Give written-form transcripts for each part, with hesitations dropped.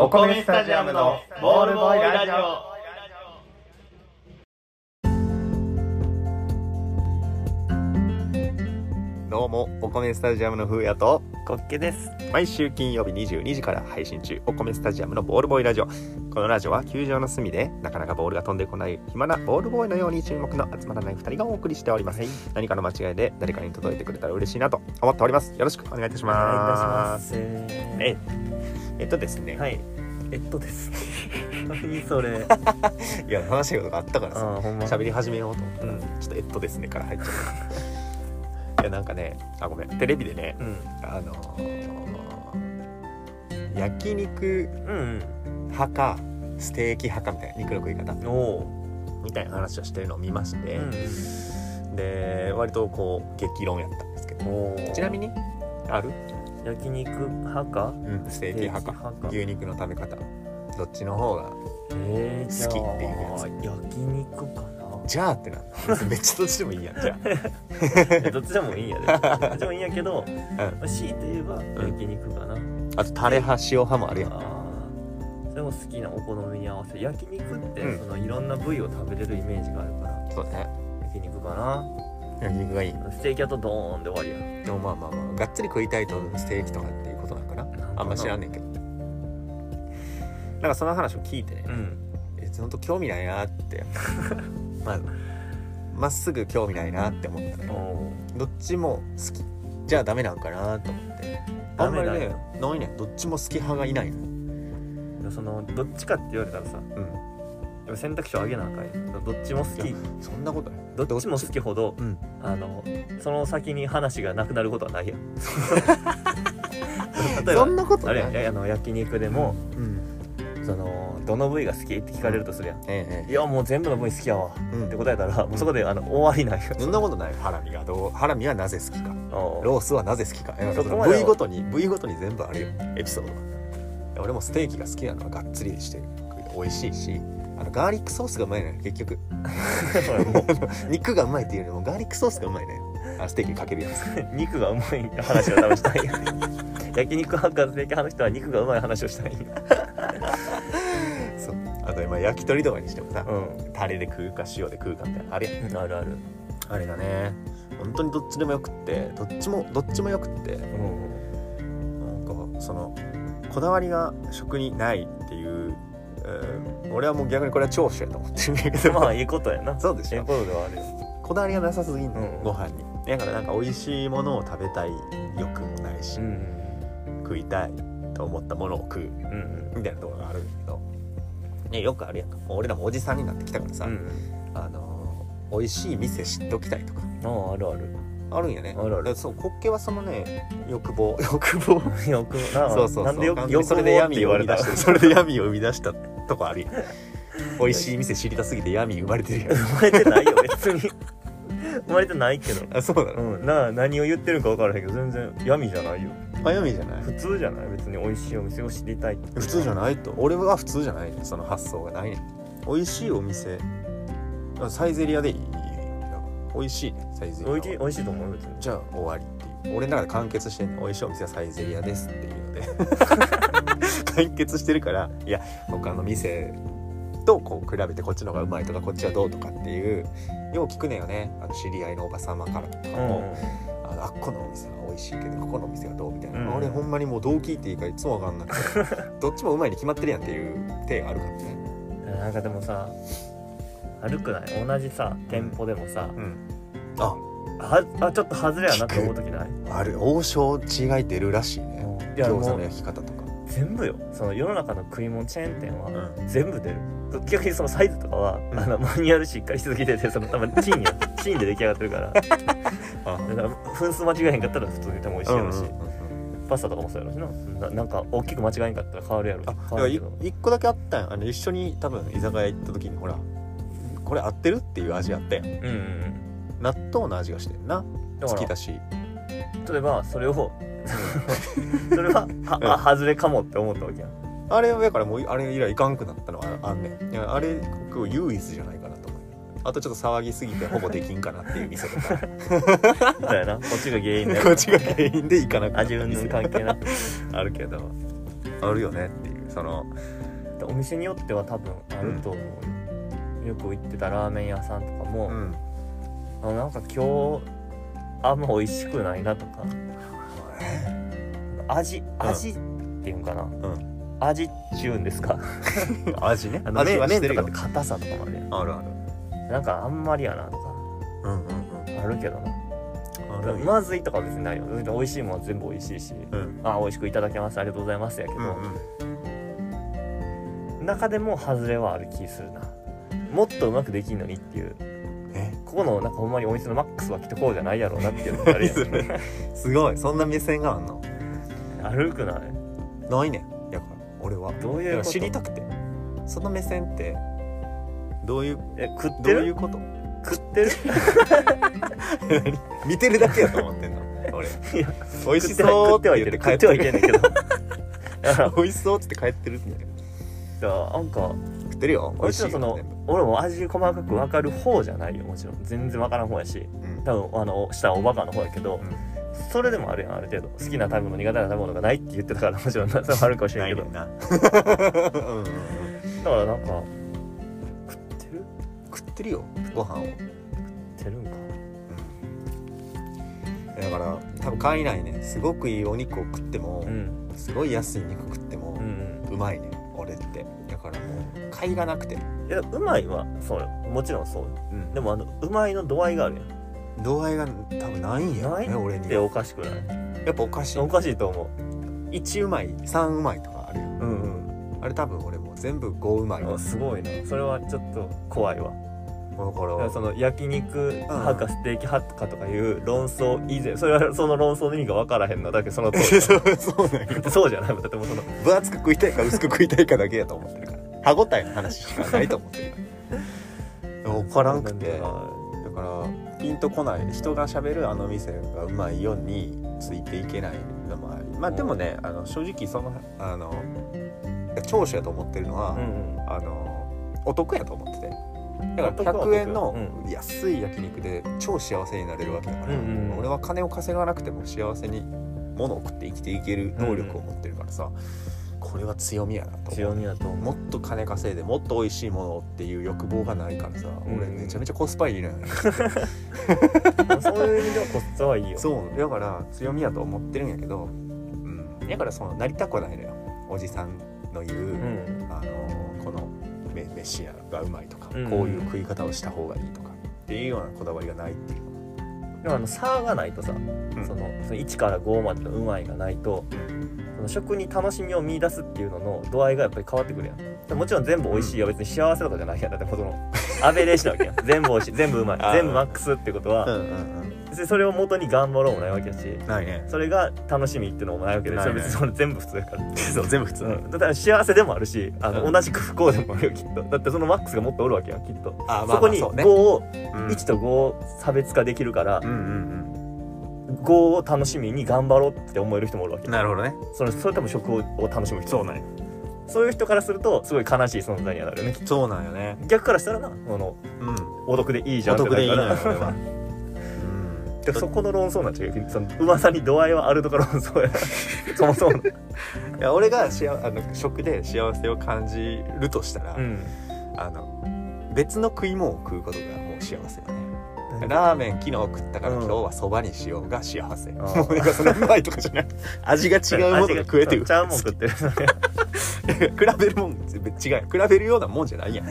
お米スタジアムのボールボーイラジオ。どうも、お米スタジアムのふうやとこっけです。毎週金曜日22時から配信中、お米スタジアムのボールボーイラジオ。このラジオは球場の隅でなかなかボールが飛んでこない暇なボールボーイのように、注目の集まらない2人がお送りしております、はい、何かの間違いで誰かに届いてくれたら嬉しいなと思っております。よろしくお願いいたします。ですね何それいや、話したことがあったからさ、喋り始めようと思ったら、ちょっとですねから入っちゃったいや、なんかね、あ、ごめん、テレビでね、焼肉派か、ステーキ派かみたいな、肉の食い方みたいな話をしてるのを見まして、で、割とこう激論やったんですけど、ちなみにある？焼肉派か、ステーキ派か、牛肉の食べ方、どっちの方が好きっていうやつ。焼肉かな。じゃあってなめっちゃどっちでもいいやんじゃあどっちでもいいやでどっちでもいいんやけど、強いて言えば焼肉かな、あとタレ派塩派もあるやん。それも好きなお好みに合わせ。焼肉ってそのいろんな部位を食べれるイメージがあるから、そうね、焼肉かな。焼肉がいい。ステーキだとドーンで終わりや。でもまあまあまあ、がっつり食いたいとステーキとかっていうことなんかな、あんま知らんねんけど、なんかその話を聞いてね、ほんと興味ないなってまっすぐ興味ないなって思ったね。どっちも好きじゃあダメなんかなと思って。あんまりね、ないね、どっちも好き派がいないの。そのどっちかって言われたらさ、でも選択肢を上げなあかんよ。どっちも好き、そんなことない。どっちも好きほど、その先に話がなくなることはないや例えばそんなことない。あれ、焼肉でも、そのどの部位が好きって聞かれるとするやん、いやもう全部の部位好きやわ、って答えたら、もうそこで終わりないよ。そんなことない。ハラミはなぜ好きか、ロースはなぜ好きか、部位ごとに全部あるよ、エピソードが。俺もステーキが好きなのはがっつりして美味しいし、ガーリックソースがうまいのよ結局肉がうまいっていうよりもガーリックソースがうまいね。ステーキにかけるやつ肉がうまいって話を多分したい焼肉ハッカーステーキ派の人は肉がうまい話をしたいそう、あと今焼き鳥とかにしてもさ、タレで食うか塩で食うかみたいなあれやん、あるあれだね。本当にどっちでもよくって、どっちもよくって、なんかそのこだわりが食にないっていう、俺はもう逆にこれは長所やと思ってるんだけどまあいいことやな。そうでしょ、いいことではあるよ。こだわりがなさすぎんの、ご飯に。だからなんか美味しいものを食べたい欲もないし、食いたいと思ったものを食うみたいなところがあるんだけど、よくあるやんか。もう俺らもおじさんになってきたからさ、美味しい店知っときたいとか、あるんやね。そう、滑稽はそのね、欲望そうそうそう、なんでそれで闇を生み出したとこあるやん美味しい店知りたすぎて闇生まれてるやん生まれてないよ別に生まれてないけどあ、そうだろ、何を言ってるか分からへんけど、全然闇じゃないよ。闇じゃない、普通じゃない。別に美味しいお店を知りたいって普通じゃないと。俺は普通じゃないね、その発想がないね。美味しいお店、サイゼリアでいい。美味しいね、サイゼリア。美味しいと思う。別にじゃあ終わりっていう、俺の中で完結してんね。美味しいお店はサイゼリアですっていうので完結してるから、いや他の店とこう比べてこっちの方がうまいとか、こっちはどうとかっていう、よう聞くねよね。知り合いのおばさまからとかも、あっこのお店は美味しいけどここのお店はどうみたいな、俺ほんまにもうどう聞いていいかいつも分かんなくてどっちもうまいに決まってるやんっていう手があるからね。なんかでもさ、悪くない？同じさ店舗でもさ、ちょっと外れやなって思う時ない？ある。王将違い出るらしいね、餃子の焼き方とか全部よ。その世の中の食い物チェーン店は全部出る。逆にそのサイズとかは、マニュアルしっかりしすぎてて、その多分チンで出来上がってるからだから分数間違えへんかったら普通にでも美味しいやろし、パスタとかもそうやろしな。なんか大きく間違えへんかったら変わるやろ。1個だけあったん、一緒に多分居酒屋行った時に、ほらこれ合ってるっていう味あったやん、納豆の味がしてんな、好きだし。例えばそれをそれは外れかもって思ったわけやん。あれ上からもうあれ以来いかんくなったのはあんねん。あれ唯一じゃないかなと思う。あとちょっと騒ぎすぎてほぼできんかなっていう店とかみたいな、こっちが原因でいかなくなった味関係なくあるけど、あるよねっていう。そのお店によっては多分あると思う、うん、よく行ってたラーメン屋さんとかも、うん、なんか今日あんま美味しくないなとか、味っていうんかな、うん、味っていうんですか味ね、麺とかって硬さとかもあるやん、あるある、なんかあんまりやなとか、うんうんうん、あるけどな、まずいとかは別にないよ、美味しいものは全部美味しいし、うん、あ美味しくいただけますありがとうございますやけど、うんうん、中でも外れはある気するな、もっとうまくできんのにっていう、ここのなんかほんまにお店のマックスはきっとこうじゃないやろうなっていうのがあるやん、ね、すごいそんな目線があんの、悪くないないねん、やから俺はどういうこと知りたくて、その目線ってどういう食ってるどういうこと食ってる見てるだけやと思ってんの俺、美味しそうって言って帰ってはいけないけど美味しそうって帰ってるってんだけど、なんか食ってるよ、美味しい、その俺も味細かく分かる方じゃないよ、もちろん全然分からん方やし、うん、多分下はおバカの方やけど、うん、それでもあるやん、ある程度好きな食べ物苦手な食べ物がないって言ってたから、もちろんそれもあるかもしれないけどないうん、うん、だからなんか食ってるよ、ご飯を食ってるんか、うん、だから多分買いないね、すごくいいお肉を食っても、うん、すごい安い肉食っても、うんうん、うまいね俺って、だからもう買いがなくて、いやうまいはそうよ、もちろんそうよ、うん、でもうまいの度合いがあるやん、度合いが多分ないんやね、俺にっておかしくない、やっぱおかしい、おかしいと思う、1うまい3うまいとかあるよ、うんうん、あれ多分俺も全部5うまい、ね、すごいな、それはちょっと怖いわ、からその焼肉派かステーキ派かとかいう論争以前、それはその論争の意味が分からへんのだけど、その通りそうじゃない、だってもうその分厚く食いたいか薄く食いたいかだけやと思ってるから、歯応えの話しかないと思ってるから分からんくて、だからピンとこない、人が喋るあの店がうまいようについていけないのもあり、まあでもね、正直その長所やと思ってるのは、うん、お得やと思ってて、だから100円の安い焼肉で超幸せになれるわけだから、うんうん、俺は金を稼がなくても幸せに物を食って生きていける能力を持ってるからさ、うんうん、これは強みやなと思う、強みだと思う、もっと金稼いでもっと美味しいものっていう欲望がないからさ、うんうん、俺めちゃめちゃコスパいいのよそういう意味ではコスパはいいよ、そうだから強みやと思ってるんやけど、うん、だからそのなりたくないのよ、おじさんの言う、うん、この飯屋がうまいとか、うん、こういう食い方をした方がいいとかっていうようなこだわりがないっていうの。でも差がないとさ、うん、その1から5までのうまいがないと、うん、その食に楽しみを見出すっていうのの度合いがやっぱり変わってくるやん。もちろん全部美味しいや、別に幸せとかじゃないやん、だってそのアベレージなわけやん全部美味しい、全部うまい、全部マックスってことは、うんうんうん、それを元に頑張ろうもないわけやし、ないね、それが楽しみっていうのもないわけで、ない、ね、それ別にそれ全部普通やからそう全部普通、うん、だから幸せでもあるし、うん、同じく不幸でもあるよきっと、だってそのマックスがもっとおるわけやんきっと、あ、まあまあそうね、そこに5を、うん、1と5を差別化できるから、うんうんうん、5を楽しみに頑張ろうって思える人もおるわけ。なるほどね。それとも食を楽しむ人、そうね、そういう人からするとすごい悲しい存在になるよね。そうなんよね。逆からしたらな、うん、お得でいいじゃんってなるから。お得でいいのよ、うん、でそこの論争なんちゃうけど、そのうまさに度合いはあるとか論争や。そもそも。いや俺が食で幸せを感じるとしたら、うん、別の食い物を食うことがもう幸せだね。ラーメン昨日食ったから今日はそばにしようが幸せ、うん、もうなんかそのうまいとかじゃない、味が違うものが食えてる、ちゃうもん食ってる比べるもん違う、比べるようなもんじゃないやん、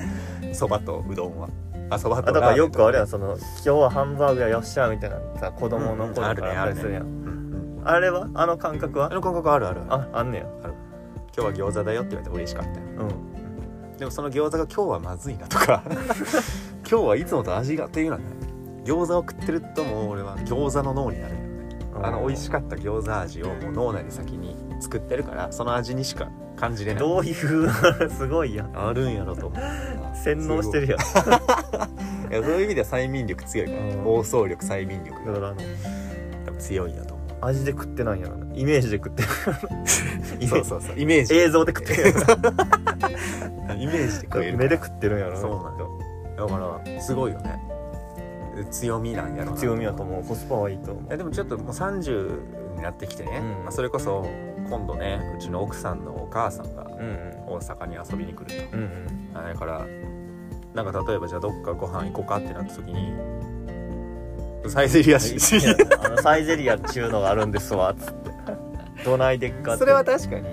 そばとうどんは、あ、そばとラーメンとか、ね、だからよくあれや、今日はハンバーグやよっしゃみたいなさ、子供の頃からあれするやん、うん、あれはあの感覚は、あの感覚あるあんねや、ある、今日は餃子だよって言われて嬉しかったよ、うん、でもその餃子が今日はまずいなとか今日はいつもと味がっていうのはね、餃子を食ってるともう俺は餃子の脳になるよね、うん、美味しかった餃子味をもう脳内で先に作ってるから、その味にしか感じれない、どういうすごいやん、あるんやろと思う洗脳してるやんいやそういう意味では催眠力強いから、うん、妄想力、催眠力だから多分強いやと思う、味で食ってないんやろ、イメージで食ってるそうイメージ、映像で食ってるやろイメージで食える、目で食ってるんやろ、そうなんだからすごいよね、強みなんやろな、強みだと思う、コスパはいいと思う。いやでもちょっともう30になってきてね、うん、それこそ今度ね、うちの奥さんのお母さんが大阪に遊びに来ると、うんうん、だからなんか例えばじゃあどっかご飯行こうかってなった時にサイゼリアサイゼリアっちゅうのがあるんですわっつってどないでっかって、それは確かに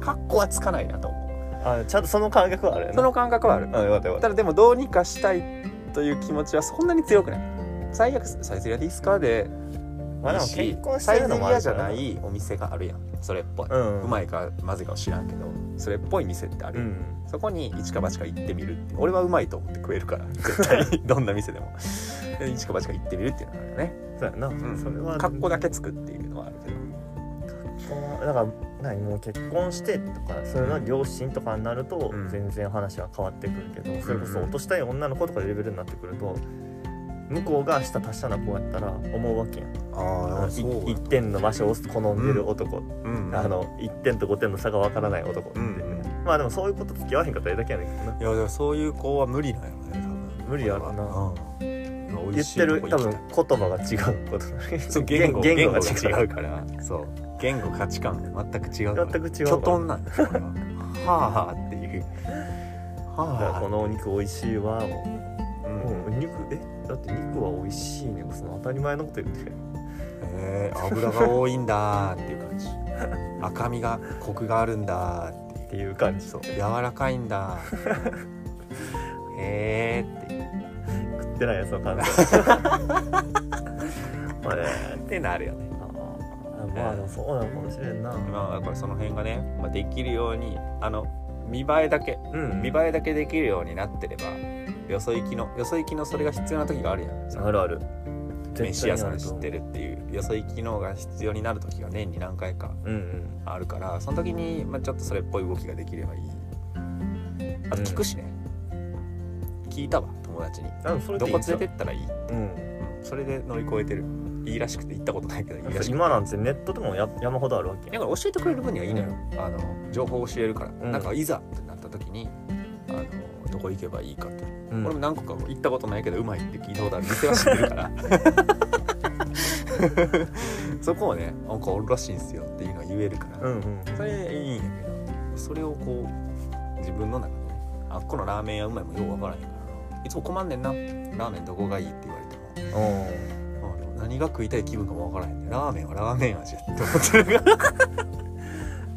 カッコはつかないなと思う。あ、ちゃんとその感覚はあるよね。その感覚はある、うん、よかったよかった。ただでもどうにかしたいという気持ちはそんなに強くない。最悪サイゼリアでいいすかで、まあ、でも結婚してるのもあるからサイゼリアじゃないお店があるやん、それっぽい、うん、うまいかまずいかは知らんけどそれっぽい店ってある、うん、そこに一か八か行ってみるって、俺はうまいと思って食えるから絶対どんな店でも一か八か行ってみるっていうのがあるよね。そうやな、うん、それはカッコだけつくっていうのはあるけど、だから何もう結婚してとかそういうのは両親とかになると全然話は変わってくるけど、うん、それこそ落としたい女の子とかレベルになってくると向こうが舌達者な子やったら思うわけやん。あ、1点の場所を好んでる男、うんうん、1点と5点の差がわからない男って、うんうん、まあでもそういうこと付き合わへんかったらええだけやねんけどな。いやでもそういう子は無理なんやろね、多分無理やろな、うん、言ってる多分言葉が違うことそう言語が違うからそう言語価値観全く違うから全く違うからきょとんなんだからはぁっていうはぁこのお肉美味しいわお肉だって肉は美味しいね、その当たり前のこと言って油が多いんだっていう感じ赤身がコクがあるんだっていう感じ、そう柔らかいんだへーっていう食ってないやつの感じってなるよね。まあでもそうなのかもしれんな、まあ、だからその辺がね、まあ、できるように見栄えだけ、うん、見栄えだけできるようになってればよそ行きのそれが必要な時があるやん。あるある。飯屋さん知ってるっていうよそ行きのが必要になる時が年に何回かあるから、うんうん、その時に、まあ、ちょっとそれっぽい動きができればいい。あと聞くしね、うん、聞いたわ友達にどこ連れてったらいいって、うんうん、それで乗り越えてる。いいらしくて行ったことないけどいいらしくて、今なんてネットでも山ほどあるわけだから教えてくれる分にはいいのよ、うん、情報を教えるから、うん、なんかいざってなった時にどこ行けばいいかって、うん、俺も何個か行ったことないけどうまいって聞いたことある店は知ってるからそこをねなんかおるらしいんですよっていうのは言えるから、うんうん、それいいんやけど、それをこう自分の中でね、あっこのラーメン屋うまいもようわからへんからいつも困んねんな、ラーメンどこがいいって言われても何が食いたい気分かもわからへんね、ラーメンはラーメン味って思ってるか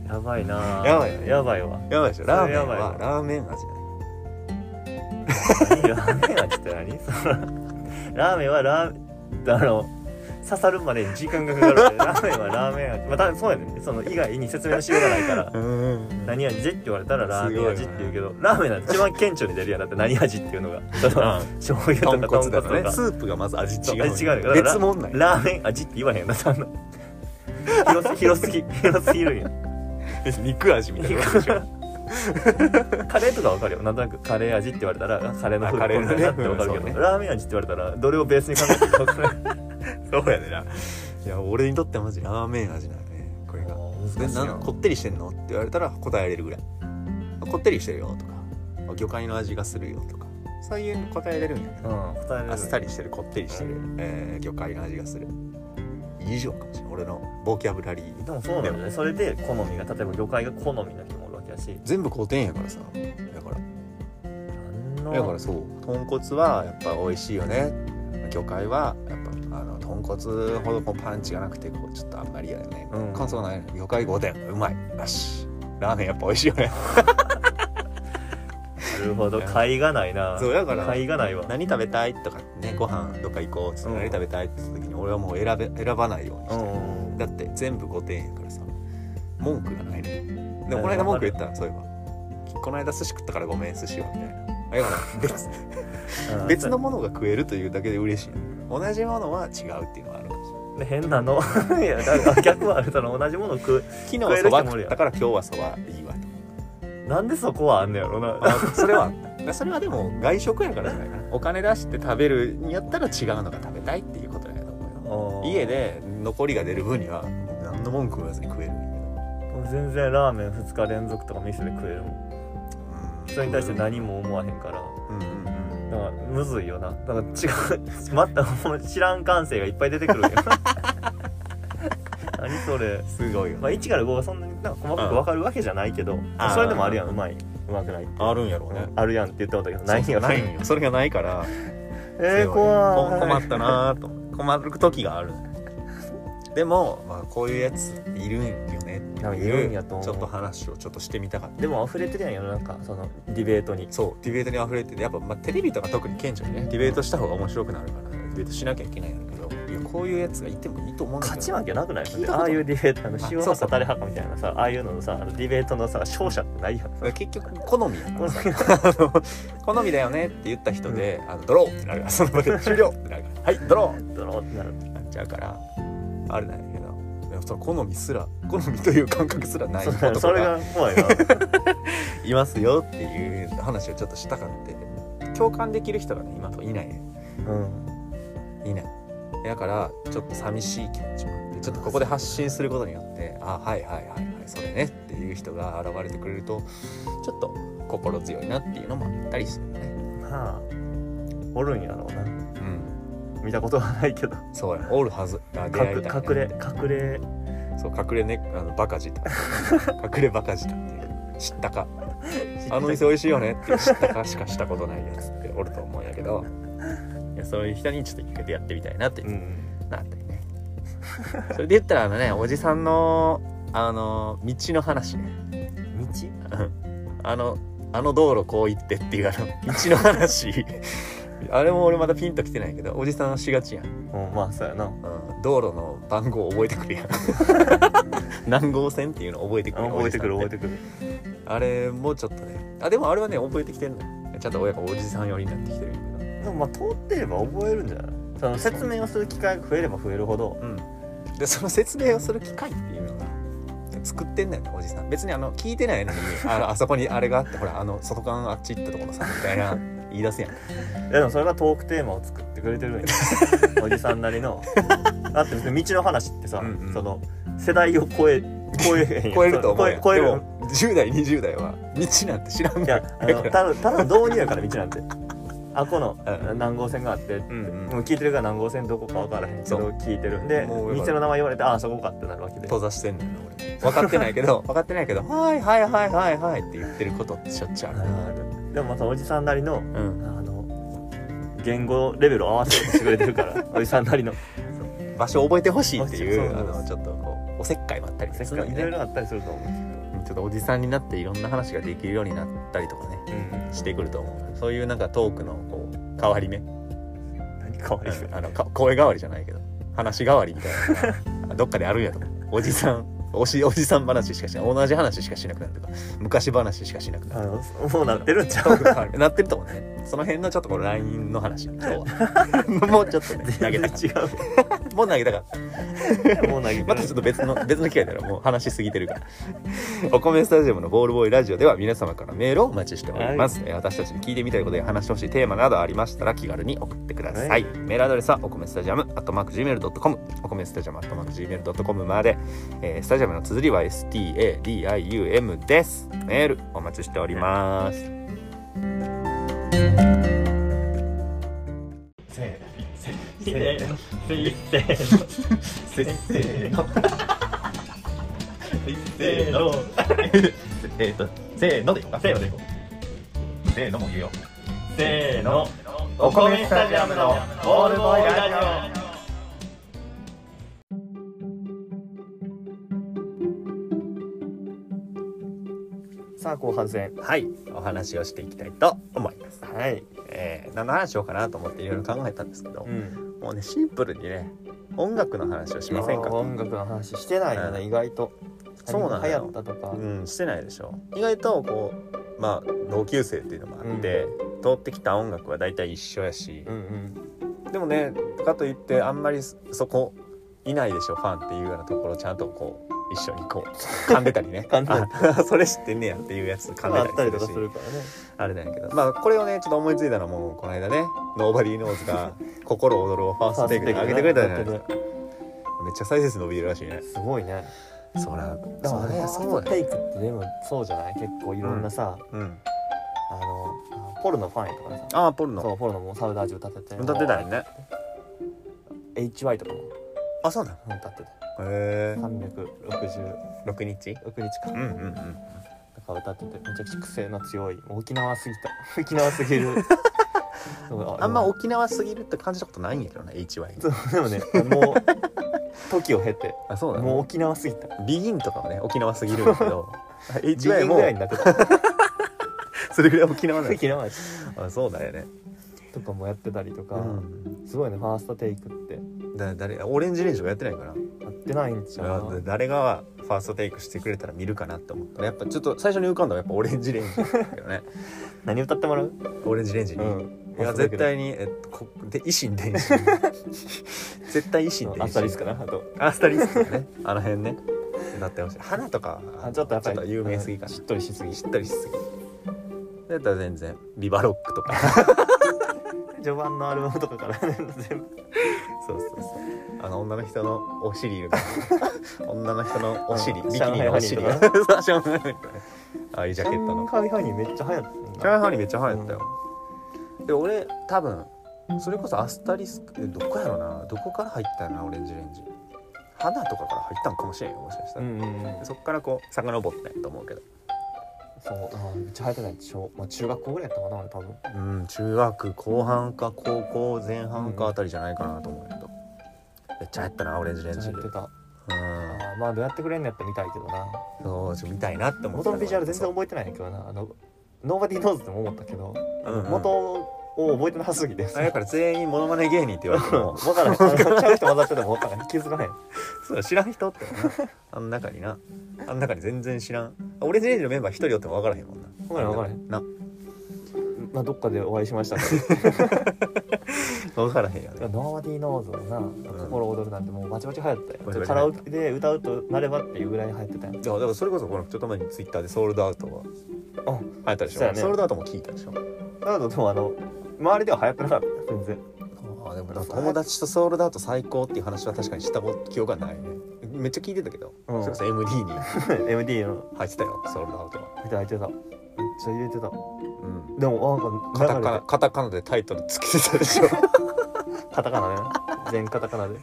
らやばいなぁ、やばいやばいわ、やばいでしょ、ラーメンはラーメン味だねラーメン味って何ラーメンは刺さるまでに時間がかかるラーメンはラーメン味、まあ、多分そうやね、その以外に説明のしようがないから何味って言われたらラーメン味って言うけど、ラーメンなんて一番顕著に出るやん、だって何味っていうのが醤油とか豚骨とか、ね、スープがまず味違う別もんない、ラーメン味って言わへんな広すぎるやん肉味みたいなことでしょカレーとかわかるよ、なんとなくカレー味って言われたらカレーの風味だなってわかるけど、ね、ラーメン味って言われたらどれをベースに考えてるか分からないそうやねな。いや俺にとってはマジラーメン味なのねこれが。こってりしてんのって言われたら答えれるぐらい、こってりしてるよとか魚介の味がするよとかそういうの答えれるんやけど、うん、答えれる、あっさりしてるこってりしてる、魚介の味がする以上かもしれない俺のボキャブラリー。でもそうなんだね、それで好みが、例えば魚介が好みな人もおるわけやし、全部古典やからさ、だからそう豚骨はやっぱ美味しいよね、魚介はやっぱ豚骨ほどこうパンチがなくてこうちょっとあんまりやだね、うん、感想ないね、魚介5点うまいよし、ラーメンやっぱ美味しいよねなるほど、買いがないな。そうだから買いがないわ。何食べたいとかね、ご飯どっか行こうって、うん、何食べたいって言った時に俺はもう選ばないようにして、うん、だって全部5点やからさ文句がないね。でもこの間文句言ったの、そういえばこの間寿司食ったからごめん寿司はみたいな、あれは別のものが食えるというだけで嬉しい、同じものは違うっていうのはあるかもしれない。変なのいやだから逆はある、同じもの昨日はそば食ったから今日はそばいいわと、なんでそこはあんねやろな、それはでも外食やからじゃないかなお金出して食べるにやったら違うのが食べたいっていうことだと思うよ。家で残りが出る分には何の文句も言わずに食える。全然ラーメン2日連続とか店で食えるもん、うん、それに対して何も思わへんから、うんうんうん、だからむずいよな、だから違うまた知らん感性がいっぱい出てくるよ何何それすごいよ、ね。まあ、1から5がそんなになんか細かく分かるわけじゃないけど、まあ、それでもあるやん、うまい上手くないってあるんやろうね、あるやんって言ってもらったけどないんやろ、ないんよそれがないから怖い困ったなと困る時がある。でも、まあ、こういうやついるんよねっていうちょっと話をちょっとしてみたかった。でも溢れてるやん世の中、そのディベートに。そうディベートに溢れてて、やっぱ、まあ、テレビとか特に顕著にねディベートした方が面白くなるから、ね、ディベートしなきゃいけないんだけど、いやこういうやつがいてもいいと思うんだけど勝ち負けなくないですね。ああいうディベートの塩派かタレ派かみたいなさ、ああいうののさディベートのさ勝者ってないやん。結局好みやん好みだよねって言った人で、うん、ドローってなるからその場で終了ってなるからはいドロードローってなっちゃうからあれだけど、その好みすら好みという感覚すらない男がそれが怖いないますよっていう話をちょっとしたかって共感できる人がね今といない、うん、いない。だからちょっと寂しい気持ちもあってちょっとここで発信することによってあはいはいはいはいそれねっていう人が現れてくれるとちょっと心強いなっていうのもあったりするね。まあおるんやろうな、うん見たことはないけどそうやおるはずあ出会いたい、ね、隠れそう隠れねあのバカ舌隠れバカ舌っていう知ったかあの店美味しいよねって知ったかしかしたことないやつっておると思うんやけどいやそういう人にちょっと一回出会ってみたいなって、うん、なったりねそれで言ったらあのねおじさんのあの道の話ね道あの道路こう行ってっていうあの道の話あれも俺まだピンときてないけどおじさんしがちやん、うん、まあそうやな、うん、道路の番号覚えてくるやん何号線っていうの覚えてくる覚えてくるあれもちょっとねあでもあれはね覚えてきてるのちゃんと親がおじさん寄りになってきてるけどでもまあ通ってれば覚えるんじゃないその説明をする機会が増えれば増えるほど、うん、でその説明をする機会っていうのが作ってんだよねおじさん別にあの聞いてないのに あそこにあれがあってほらあの外側あっち行ったところさみたいな言い出すやん。いやでもそれがトークテーマを作ってくれてるんやおじさんなりのだって道の話ってさ、うんうん、その世代を超えると思うやん。でも10代20代は道なんて知らんやん。ただ導入やから道なんてあこの何号線があって、うん、もう聞いてるから何号線どこか分からへんけど聞いてるんで店の名前言われてあそこかってなるわけで閉ざしてんのよ俺分かってないけどはいはいはいはいはいって言ってることってしょっちゅうあるな。でもまたおじさんなりの、うん、あの言語レベルを合わせてくれてるからおじさんなりの場所を覚えてほしいっていうあのちょっとこうおせっかいもあったりする、ね、いろいろあったりすると思う。ちょっとおじさんになっていろんな話ができるようになったりとかね、うん、してくると思う。そういうなんかトークのこう変わり目何変わり目あの声変わりじゃないけど話変わりみたいなどっかであるんやとかおじさん話しかしない同じ話しかしなくなるとか昔話しかしなくなるとかもうなってるんちゃうなってると思うね。その辺のちょっとこの LINE の話今日はもうちょっとね投げたからもう投げたからもう投げたまたちょっと別の機会だろもう話しすぎてるからお米スタジアムのボールボーイラジオでは皆様からメールをお待ちしております、はい、私たちに聞いてみたいことや話してほしいテーマなどありましたら気軽に送ってください、はい、メールアドレスはお米スタジアム@gmail.com お米スタジアム@gmail.com まで、スタジアムの綴りは STADIUM です。メールお待ちしております。せーのお米スタジアムのボールボーイラジオ。さあ後半戦はいお話をしていきたいと思います。はい、何の話しようかなと思っていろいろ考えたんですけど、うん、もうねシンプルにね音楽の話をしませんか。音楽の話してないよね、意外と。そうなんだよ。流行ったとか、うん、してないでしょ。意外とこうまあ同級生っていうのもあって、うん、通ってきた音楽は大体一緒やし、うんうん、でもねかといってあんまりそこいないでしょファンっていうようなところちゃんとこう一緒にこう噛んでたりねそれ知ってんねやっていうやつ噛んでたりするしあれなんやけど、まあこれをねちょっと思いついたのもこの間ねノーバディーノーズが心躍るをファーストテイクで上げてくれたじゃないですか。めっちゃ再生数伸びてるらしいね。すごいね。そうなの。だからねファーストテイクってでもそうじゃない結構いろんなさ、うん、ポルノファンやとかさあポルノもサウダージ歌ってたよね。HY とかもあそうなの歌ってた。366日6日か、うんうんうん、とか歌っててめちゃくちゃ癖の強い沖縄すぎた沖縄すぎるあんま沖縄すぎるって感じたことないんやけどね HY そうでもねもう時を経てあそうだ、ね、もう沖縄すぎたビギンとかはね沖縄すぎるんだけどHY もぐらいになってたそれぐらい沖縄なんですあそうだよねとかもやってたりとか、うん、すごいねファーストテイクって誰オレンジレンジもやってないからやってないんちゃう誰がファーストテイクしてくれたら見るかなって思ったらやっぱちょっと最初に浮かんだのはやっぱオレンジレンジだけどね何歌ってもらうオレンジレンジに、うん、いや絶対に維新伝心絶対維新伝心アスタリスクかなあとアスタリスクねあの辺ね歌ってほしい花とかちょっとやっぱり有名すぎかなしっとりしすぎしっとりしすぎだったら全然ビバロックとか序盤のアルバムとかから全部そうそうそうあの女の人のお尻女の人のお尻ビキニのお尻ああいうジャケットのシャンハイハニーめっちゃ流行ったシャンハイハニーめっちゃ流行ったよ、うん、で俺多分それこそアスタリスクどこやろなどこから入ったよなオレンジレンジ花とかから入ったのかもしれんよもしかしたら、うんうんうん、そっからこう遡ったんやと思うけどそうあめっちゃ流行ってないでしょ、まあ、中学校ぐらいやったかな俺多分うん中学後半か高校前半かあたりじゃないかなと思うけど、うん、めっちゃ流行ったなオレンジレンジめっちゃ流行ってたうんあまあどうやってくれんのやったら見たいけどなそうちょっと見たいなって思った元のビジュアル全然覚えてないんだけどなあのノーバディーノーズっても思ったけど、うんうん、元を覚えてなさすぎてだから全員モノマネ芸人って言われても分からないちゃう人混ざってても分からない気づかないそう知らん人ってあの中になあの中に全然知らんオレンジレンジのメンバー一人おっても分からへんもんな分からへん分からへんなまあどっかでお会いしましたから分からへんよねノーマディーノーズのな心躍るなんてもうバチバチ流行ったよカラオケで歌うとなればっていうぐらい流行ってたよだからそれこそこのちょっと前にツイッターでソールドアウトは流行ったでしょ、ね、ソールドアウトも聞いたでしょだとでもあの周りでは流行ってなかった全然あでも友達とソールドアウト最高っていう話は確かにした記憶がないねめっちゃ聞いてたけど、うん、それこそ MD にMD の入ってたよソールドアウトは入ってためっちゃ入れてた、うん、でもなんかカタカナでタイトルつけてたでしょカタカナね全カタカナで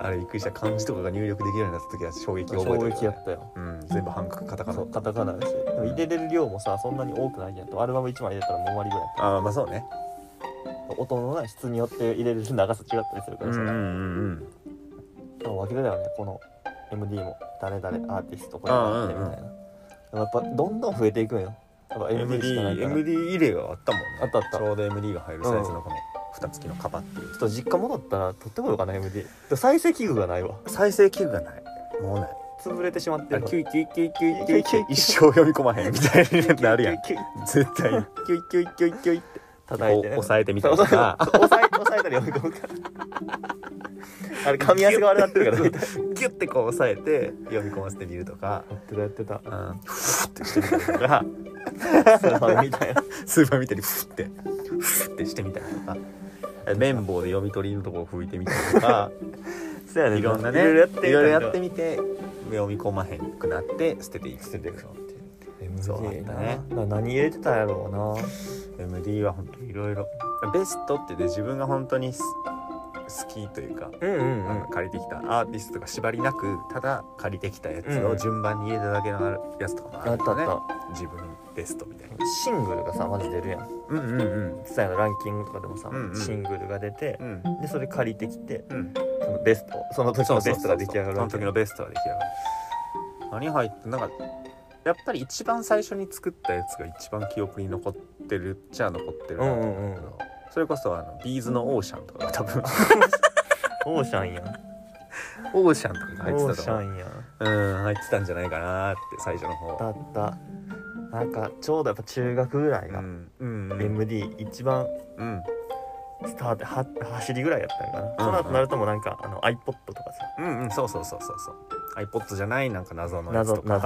あれびっくりした漢字とかが入力できるようになった時は衝撃を覚えてる、ね、衝撃やったよ、うん、全部半角カタカナそうカタカナだしでも入れれる量もさそんなに多くないやんとアルバム1枚入れたらもう終わりぐらいあまあそうね音の質によって入れる長さ違ったりするからさ、うんうんうん、分けてだよねこの MD も誰々アーティストこれだってみたいな、うんうん、やっぱどんどん増えていくんよやっぱ MD しかないから MD 入れがあったもんねあったあったちょうど MD が入るサイズのこの、うん蓋付きのカバっていうちょっと実家戻ったらとってもよかな MD 再生器具がないわ再生器具がないもうない潰れてしまってるキュイキュイキュイキュイキュイキュイ一生読み込まへんみたいになるやん絶対にキュイキュイキュイキュイって叩いて、ね、押さえてみたりとか押さえたり読み込むからあれ噛み合わせが悪なってるからギュッてこう押さえて読み込ませてみるとかやってたフーってしてみたりとかスーパーみたいなスーパーみたいにフーってしてみたりとか綿棒で読み取りのところを拭いてみたりとかそうや、ね、いろんなねいろいろやってみて読み込まへんくなって捨てていくのってそうだったね何入れてたやろうな MD は本当にいろいろベストってで自分が本当に好きというか、うんうんうん、なんか借りてきたアーティストが縛りなくただ借りてきたやつを順番に入れただけのやつとかもあるよね、うんうん、あった自分ベストみたいなシングルがさまず出るやんうんうんうん実際のランキングとかでもさ、うんうん、シングルが出て、うん、でそれ借りてきて、うん、そのベストその時のベストが出来上がるその時のベストが出来上がる何入ってなんかやっぱり一番最初に作ったやつが一番記憶に残ってるっちゃ残ってるなと思うんだけど、うんうんうん、それこそあのビーズのオーシャンとかが多分オーシャンやんオーシャンとかが入ってたオーシャンやん入ってたんじゃないかなって最初の方だったなんかちょうどやっぱ中学ぐらいが MD 一番スタート走りぐらいやったんかな、うんうん、その後なるともなんかあの iPod とかさうんうんそう iPod じゃないなんか謎のやつとか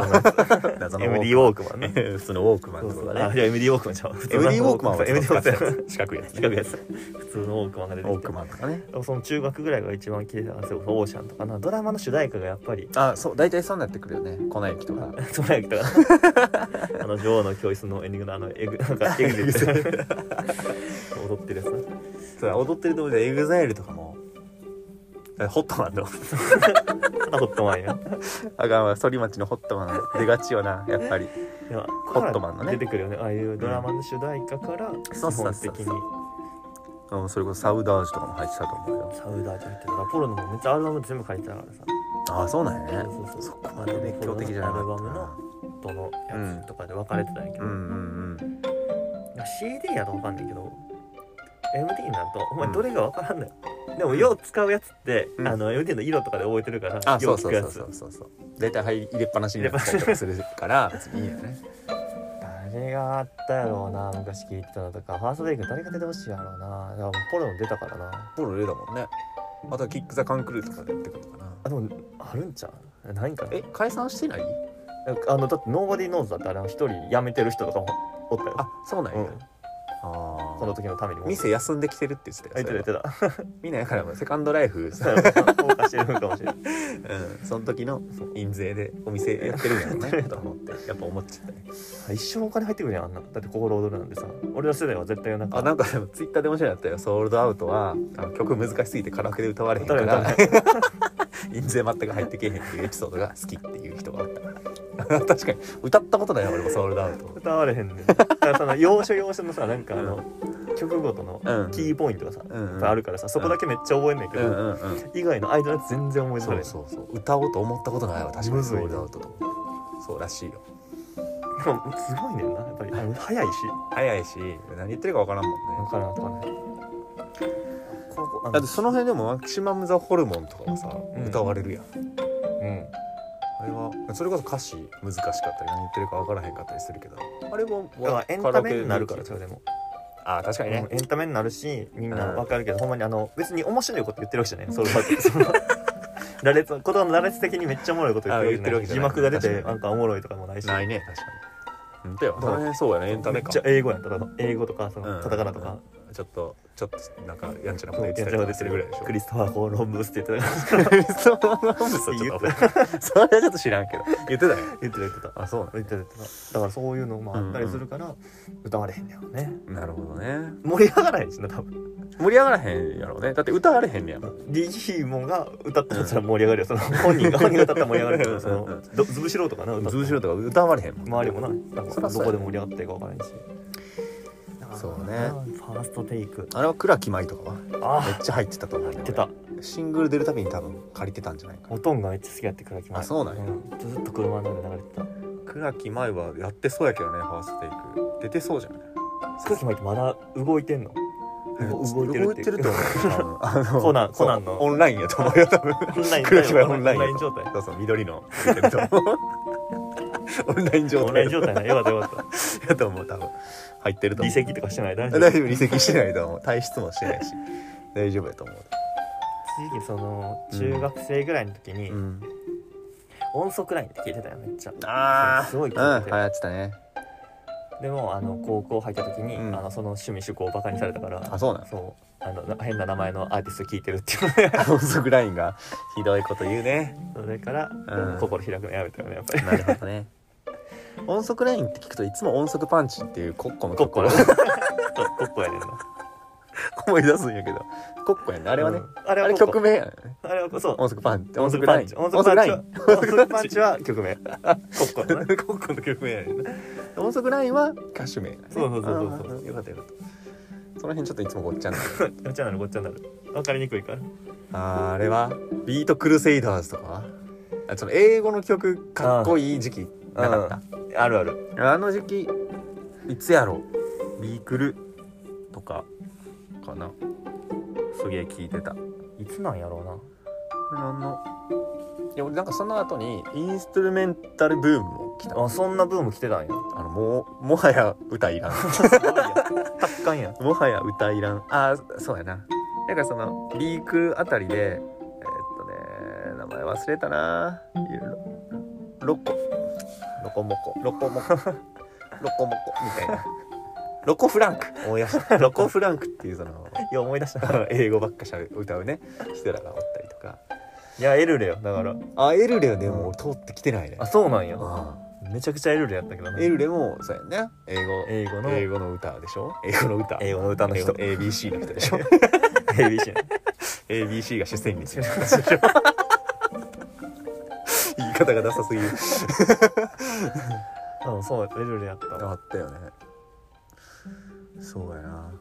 謎の MD ウォークマンね普通のウォークマンとかねそうそうあいや MD ウォークマンじゃん MD ウォークマンは MD ウォークマン四角いやつ普通のウォークマンが出てきてウォークマンとかねその中学ぐらいが一番綺麗なそうオーシャンとかなドラマの主題歌がやっぱりあそう大体そうなってくるよね粉雪とか粉雪とかあの女王の教室のエンディングのあのなんかエグゼル踊ってるやつなそう踊ってるところでエグザイルとかもホットマンだホットマンやあかんわ、反町のホットマン出がちよなやっぱり。ホットマンのね出てくるよね、ああいうドラマの主題歌から基本的に、うん、それこそサウダージュとかも入ってたと思うよ。サウダージュ入ってた、ポロのもめっちゃアルバム全部書いてたからさ。ああそうなんやね。そこまで熱狂的じゃなかったアルバムのどのやつとかで分かれてたんやけど、うんうんうんうん、CD やと分かんないけど MD になるとお前どれが分からんのよ、うん、でもよう使うやつって、うん、あの MD の色とかで覚えてるから、うん、よう聞くやつだいたい入れっぱなしになったりとかするから別にいいよね。誰があったやろうな、昔聴いてたのとかファーストテイク誰が出てほしいやろうな。だからもうポロ出たからな。ポロ出たもんね。あとはキック・ザ・カンクルーとかで出てくるのかな。あでもあるんちゃうないんかな。え解散してない？あのだってノーバディーノーズだったら一人辞めてる人とかもおったよ。あそうなんや、うん、あこの時のためにも店休んできてるって言ってたよ。言ってたみんなやからもセカンドライフそうそう放火してるかもしれない、うん、その時の印税でお店やってるんやろねと思ってやっぱ思っちゃったね一生お金入ってくるやんあんな。だって心躍るなんでさ俺ら世代は絶対あなんかでもツイッターで面白いなったよ。ソールドアウトはあの曲難しすぎてカラオケで歌われへんから印税全く入ってけへんっていうエピソードが好きっていう人があったから確かに歌ったことないよ俺もソールドアウト歌われへんねだからその要所要所のさなんかあの、うん、曲ごとのキーポイントがさ、うん、あるからさ、うん、そこだけめっちゃ覚えんねんけど、うんうんうん、以外のアイドルは全然思い出されん。そう歌おうと思ったことないわ確かにソールドアウトとそうらしいよ。でもすごいねんなやっぱり早いし何言ってるか分からんもんね。分からんだってその辺でもマキシマム・ザ・ホルモンとかはさ、うん、歌われるやん、うん、あれはそれこそ歌詞難しかったり何言ってるか分からへんかったりするけどあれもエンタメになるからそれでもあ確かにね、うん、エンタメになるしみんな分かるけど、うん、ほんまにあの別に面白いこと言ってるわけじゃないそれはその羅列言葉の羅列的にめっちゃおもろいこと言ってるわけじゃない。字幕が出てなんかおもろいとかもないしないね確かに、うん、だよだからねそうやねエンタメかめっちゃ英語やったら英語とかそのカタカナとか、うんうんうんちょっとなんかやんちゃなこと言ってたりとかするぐらいでしょ。クリストファー・コーロンブスって言ってたからクリストファー・コーロンブスはちょっとそれはちょっと知らんけど言ってたあそうなんだからそういうのもあったりするから歌われへんねやろね、うんうん、なるほどね。盛り上がらへんしな多分盛り上がらへんやろねだって歌われへんねやろ。 DJ もが歌ったら盛り上がるよその本人が歌ったら盛り上がるけどそのズブシローとかなズブシローとか歌われへんもん周りもなどこで盛り上がってるか分からへんしそうね。ファーストテイクあれは倉木舞とかはめっちゃ入ってたと思う、ね、入ってた。シングル出るたびに多分借りてたんじゃないかな。おとんがめっちゃ好きやって倉木舞。あそうなんや、うん、ずっと車の中で流れてた。倉木舞はやってそうやけどねファーストテイク出てそうじゃない。倉木舞ってまだ動いてんの動いてるって思うコナンのオンラインやと思うよ多分倉木舞オンラインやと思う。オンライン状態そう緑の出てると思うオンライン状態なよかったやと思う多分入ってると思う。離席とかしてない大丈夫離席してないと思う退出もしてないし大丈夫やと思う。一時期その中学生ぐらいの時に、うん、音速ラインって聞いてたよめっちゃ。あすごい聞いてた、うん、流行ってたね。でもあの高校入った時に、うん、あのその趣味趣向をバカにされたからあそうなんそうあの変な名前のアーティスト聴いてるっていう音速ラインがひどいこと言うねそれから、うん、心開くのやめたよねやっぱり。なるほどね音速ラインって聞くといつも音速パンチっていうコッコのコッコやねんな思い出すんやけどコッコやねんあれはね、うん、あれは曲名やねあれはそう音速パンチ音速ライン音速パンチは曲名コッコのコッコの曲名やねんな音速ラインは歌手名やねそうよかったその辺ちょっといつもごっちゃになる分かりにくいからあれはビートクルセイダーズとかはあその英語の曲かっこいい時期なかったあるあるあの時期いつやろビークルとかかなすげえ聴いてた。いつなんやろうな。いや俺なんかその後にインストゥルメンタルブームも来た。あそんなブーム来てたんや。あのもはや歌いらん達観やもはや歌いらん。あそうやな。なんかそのリークあたりで名前忘れたな。ロコモコみたいなロコフランク思い出したロコフランクっていうそのいや思い出した英語ばっかしゃ歌うね人らがおったりとか。いやエルレよだからあエルレよねもう通ってきてないね。あそうなんや、うん、めちゃくちゃエルレやったけどね。エルレもそうやね英語の歌でしょ英語の歌の人 ABC の人でしょABC の ABC が主戦率みたいな話でしょ言い方がダサすぎるそうレベルやったあったよね。そうやな、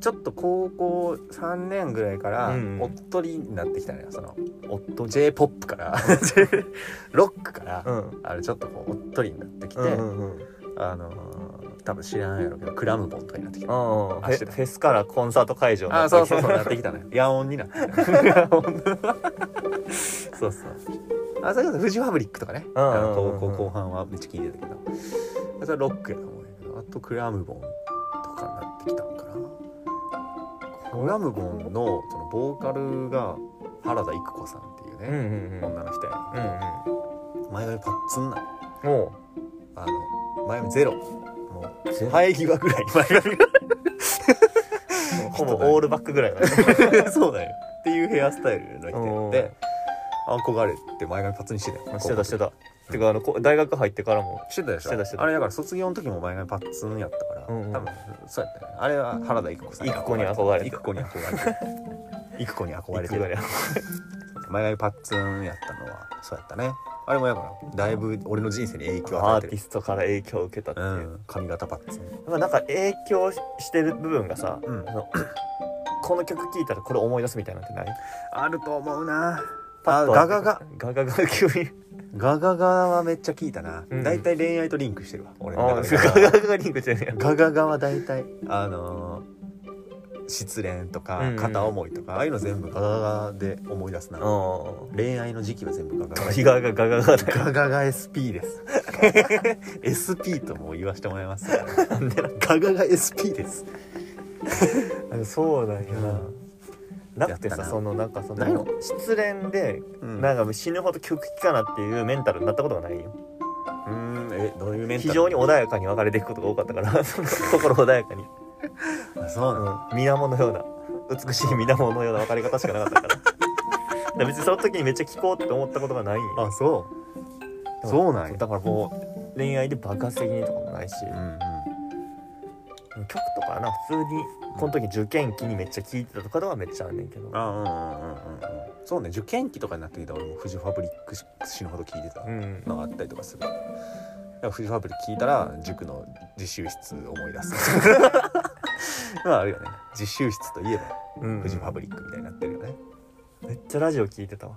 ちょっと高校3年ぐらいからおっとりになってきたのよ、そのおっと J-POP からロックから、うん、あれちょっとこうおっとりになってきて、うんうんうん、多分知らんやろうけどクラムボンとかになってきた、うんうん、フェスからコンサート会場になってきた、そうそうそうなってきたね野音になってきたそうそうあそれこそフジファブリックとかね、うんうんうんうん、高校後半はめっちゃ聴いてたけど、それはロックやと思うんやけど、あとクラムボンとかになってきたんかな。クラムボン そのボーカルが原田育子さんっていうね、うんうんうん、女の人やねんけど、うんうん、前髪パッツンなの、前髪ゼロ、もう生え際ぐらい前髪がほぼオールバックぐらいそうだよっていうヘアスタイルの人で憧れて前髪パッツンにしてたよ。してたしてた、うん、てか大学入ってからもしてたでしょ。してたしてた。あれだから卒業の時も前髪パッツンやったから、うんうん、多分そうやったよね。あれは原田育子さん、育子に憧れて、育子に憧れて育子に憧れて前髪パッツンやったのはそうやったね。あれもやからだいぶ俺の人生に影響を与えてる、アーティストから影響を受けたっていう、うん、髪型パッツンなんか影響してる部分がさ、うん、この曲聴いたらこれ思い出すみたいなのってない？あると思うな。ガガガ急にガガガはめっちゃ聞いたな、うん、だいたい恋愛とリンクしてるわ俺の中で。ガガガがリンクしてるね。ガガガはだいたい失恋とか片思いとか、うん、ああいうの全部ガガガで思い出すな、うん、恋愛の時期は全部ガガガガガガガガガ SP ですSP とも言わせてもらいますから、ね、ガガガ SP ですそうなんやな、うん、だってさ、その失恋で、うん、なんか死ぬほど曲聴かなっていうメンタルになったことがないよ。どういうメンタル？非常に穏やかに別れていくことが多かったから心穏やかにあ、そうなの、うん、水面のような美しい水面のような別れ方しかなかったからだ別にその時にめっちゃ聴こうって思ったことがないよ。あ、そうそうなんや。だからこう恋愛で爆発的にとかもないし、うんうん、曲とかな普通にこの時受験期にめっちゃ聴いてたとかではめっちゃあんねんけど、そうね、受験期とかになってきた俺もフジファブリック死ぬほど聴いてたのがあったりとかする、うん、だからフジファブリック聴いたら塾の自習室思い出すまああるよね、自習室といえばフジファブリックみたいになってるよね、うんうん、めっちゃラジオ聴いてたわ。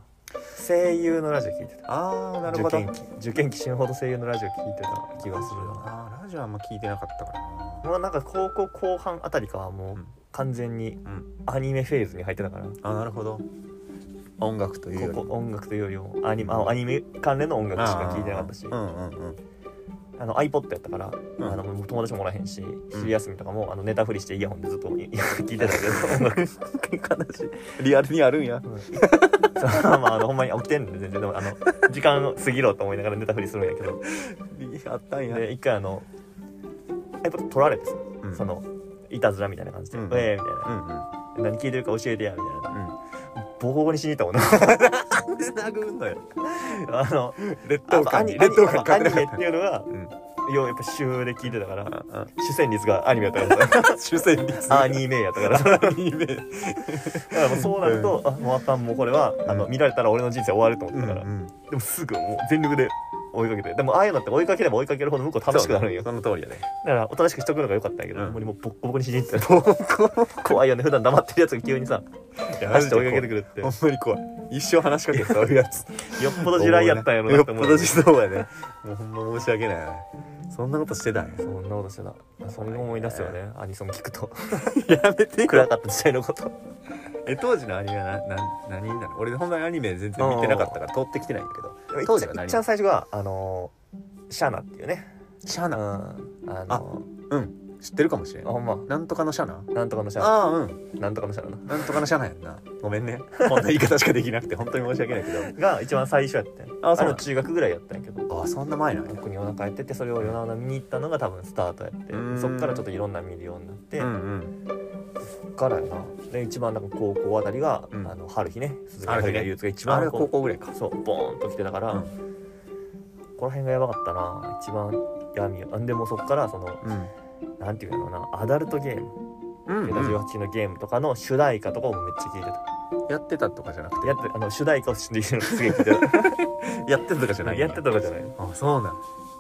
声優のラジオ聴いてた。あーなるほど、受験期死ぬほど声優のラジオ聴いてた気がするな。あラジオあんま聴いてなかったからな。もうなんか高校後半あたりかはもう完全にアニメフェーズに入ってたから、うんうん、あなるほど、音楽というより音楽というよりもアニメ関連の音楽しか聴いてなかったし、うんうんうん、iPod やったから、うん、友達もおらへんし昼休みとかもネタフリしてイヤホンでずっと聴いてたけど、音楽悲しいリアルにあるんや、うん、まあほんまに起きてんねん全然。でも時間過ぎろと思いながらネタフリするんやけどあったんや。で一回iPod 取られてさ、うん、そのいたずらみたいな感じで、うん、みたいな、うんうん、何聞いてるか教えてやみたいな、うん、ボコボコにしに行ったもんなんで殴んのよ劣等感にアニメっていうのが、うん、要はやっぱ週で聞いてたから、うん、主戦率がアニメやったから主戦率アニメやったからアニメだからもうそうなると、うん、あもうあかん、もうこれは、うん、見られたら俺の人生終わると思ってたから、うんうん、でもすぐもう全力で追いかけて、でもああいうのって追いかければ追いかけるほど向こう楽しくなるんよ。 その通りだね。だからおとなしくしとくのが良かったんやけど、うん、もうボッコボコにしに行って怖いよね。普段黙ってるやつが急にさ走って追いかけてくるって、ほんまに怖い。一生話しかけてさるやつよっぽど地雷やったんやろなって思うよ。っぽどそうやねもうほんま申し訳ないよね。そんなことしてたんや。そんなことしてた。それを思い出すよね、アニソン聞くとやめてよ、暗かった時代のこと当時のアニメは何なの？俺ほんまにアニメ全然見てなかったから通ってきてないんだけど、当時は何？一番最初はシャナっていうね。シャナ、うん、あ、うん知ってるかもしれん。あ、ほんま。なんとかのシャナ？なんとかのシャナ。ああ、うん。なんとかのシャナな。なんとかのシャナやんな。ごめんね。こんな言い方しかできなくて本当に申し訳ないけど。が一番最初やったんや。あ、そう。中学ぐらいやったんやけど。あ、そんな前なんや。僕に夜中やってて、それを夜中見に行ったのが多分スタートやって。そっからちょっといろんな見るようになって。うんうん、そっからやな。で一番なんか高校あたりが、うん、春日ね。鈴木春日優が一番。あれが高校ぐらいか。そう。ボーンと来てたから。うん、この辺がやばかったな。一番闇や。でもそっからその。うん、なんていうのかな、アダルトゲーム、18禁のゲームとかの主題歌とかもめっちゃ聴いてた、やってたとかじゃなくて、やって、あの主題歌をすげえ聞いてるやってたとかじゃない、やってたとかじゃない。あ、そうなん。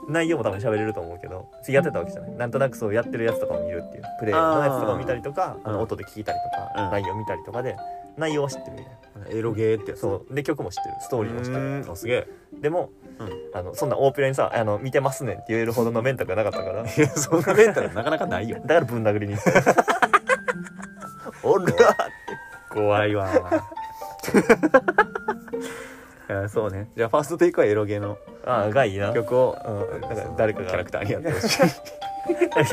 内容も多分喋れると思うけど、やってたわけじゃない。なんとなくそうやってるやつとかを見るっていう、プレイのやつとかを見たりとか、あの音で聞いたりとか、うん、内容見たりとかで、内容は知ってるみたいな。エロゲーってやつ。そう。で曲も知ってる、ストーリーも知ってる。あ、すげえ。でも、うん、あのそんな大っぴらにさ、あの見てますねんって言えるほどのメンタルがなかったから。いや、そんなメンタルなかなかないよ。だからぶん殴りに行った。おらって怖いわ。そうね。じゃあファーストテイクはエロゲーの曲を、うん、なんか誰かがキャラクターにやってほしい。キャ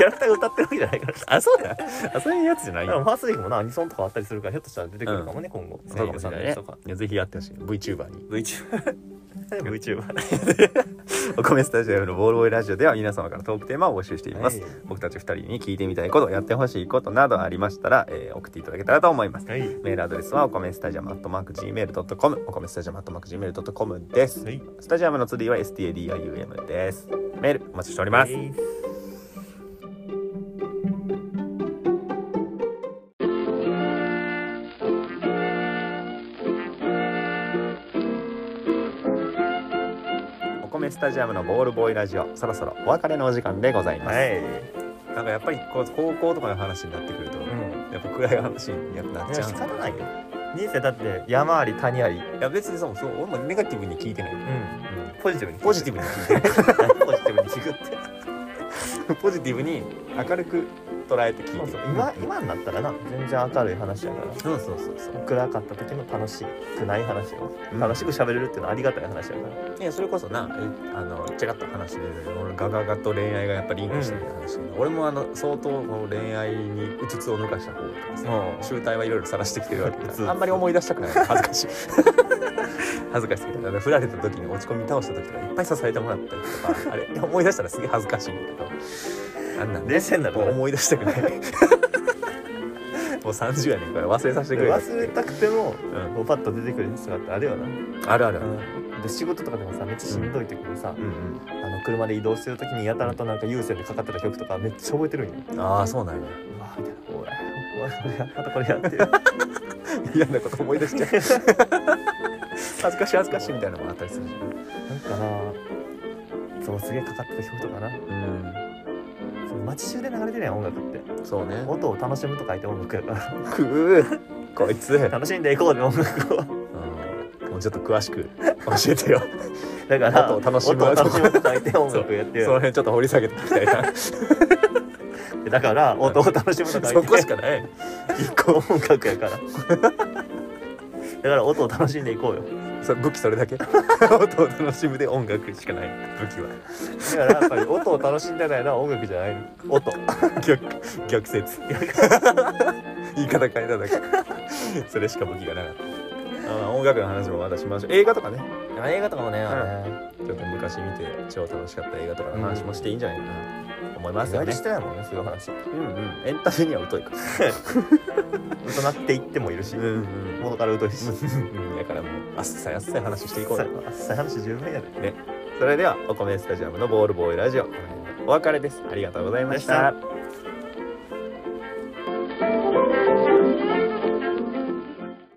ラクターが歌ってるわけじゃないから。あ、そうだ。あ、そういうやつじゃないよ。ファーストテイクもな、アニソンとかあったりするから、ひょっとしたら出てくるかもね、うん、今後。そうかもしれないね。いや、ぜひやってほしい。VTuber に。VTuber お米スタジオのボールボーイラジオでは皆様からトークテーマを募集しています、はい、僕たち2人に聞いてみたいこと、やってほしいことなどありましたら、送っていただけたらと思います、はい、メールアドレスはお米スタジアム @gmail.com お米スタジアム @gmail.com です、はい、スタジアムのツリーは STADIUM です。メールお待ちしております、はい。スタジアムのボールボーイラジオ、そろそろお別れのお時間でございます、はい、なんかやっぱりこう高校とかの話になってくると、うん、やっぱ暗い話になっちゃう。仕方ないよ、人生だって山あり谷あり。いや別にそう、俺もネガティブに聞いてない、うんうん、ポジティブに聞いてポジティブに聞くってポジティブに明るく捉えて聞いてる。そうそう、今になったらな、全然明るい話やから。そう暗かった時も楽しくない話を、うん、楽しく喋れるっていうのはありがたい話やから。いやそれこそな、あの違った話で、俺ガガガと恋愛がやっぱりリンクしてる話、うん、俺もあの相当の恋愛にうつつを抜かした方とかさ、うん、集大はいろいろ晒してきてるわけだから、あんまり思い出したくない、恥ずかしい恥ずかしいけど、振られた時に落ち込み倒した時とかいっぱい支えてもらったりとかあれ思い出したらすげえ恥ずかしいんだけど、あんなん冷静になる、思い出したくないもう30やねんから、忘れさせてくれ。忘れたくても、うん、もうパッと出てくる人があって、あれよな、あるある、うん、で仕事とかでもさ、めっちゃしんどい時にさ、うんうん、あの車で移動してる時にやたらとなんか有線でかかってた曲とかめっちゃ覚えてるんよ、うん、ああそうなんや、うわーみたいな、またこれやってる嫌なこと思い出しちゃう恥ずかしいみたいなのもあったりするし、なんかな、そうすげえかかってた曲とかな、うん、街中で流れてるやん、音楽って。そうね、音を楽しむと書いて音楽やからくーこいつ楽しんでいこうね、音楽を、うん、もうちょっと詳しく教えてよだから音を楽しむと書いて音楽やってる。 その辺ちょっと掘り下げていきたいなだから音を楽しむと書いてそこしかない一個音楽やからだから音を楽しんでいこうよ。武器それだけ音を楽しむで音楽しかない、武器はだからやっぱり音を楽しんでないのは音楽じゃないの、音逆説言い方変えただけそれしか武器がなかった。あ、音楽の話もまたしましょう。映画とかね、映画とかもね、ちょっと昔見て超楽しかった映画とかの話もしていいんじゃないかなと思いますよね。意外としてないもんね、そういう話。うんうん、エンタメには疎いから疎なっていってもいるし、元から疎いしだからもうあっさいあっさい話していこう。あっさい話十分やでね。それではお米スタジアムのボールボーイラジオ、お別れです。ありがとうございました。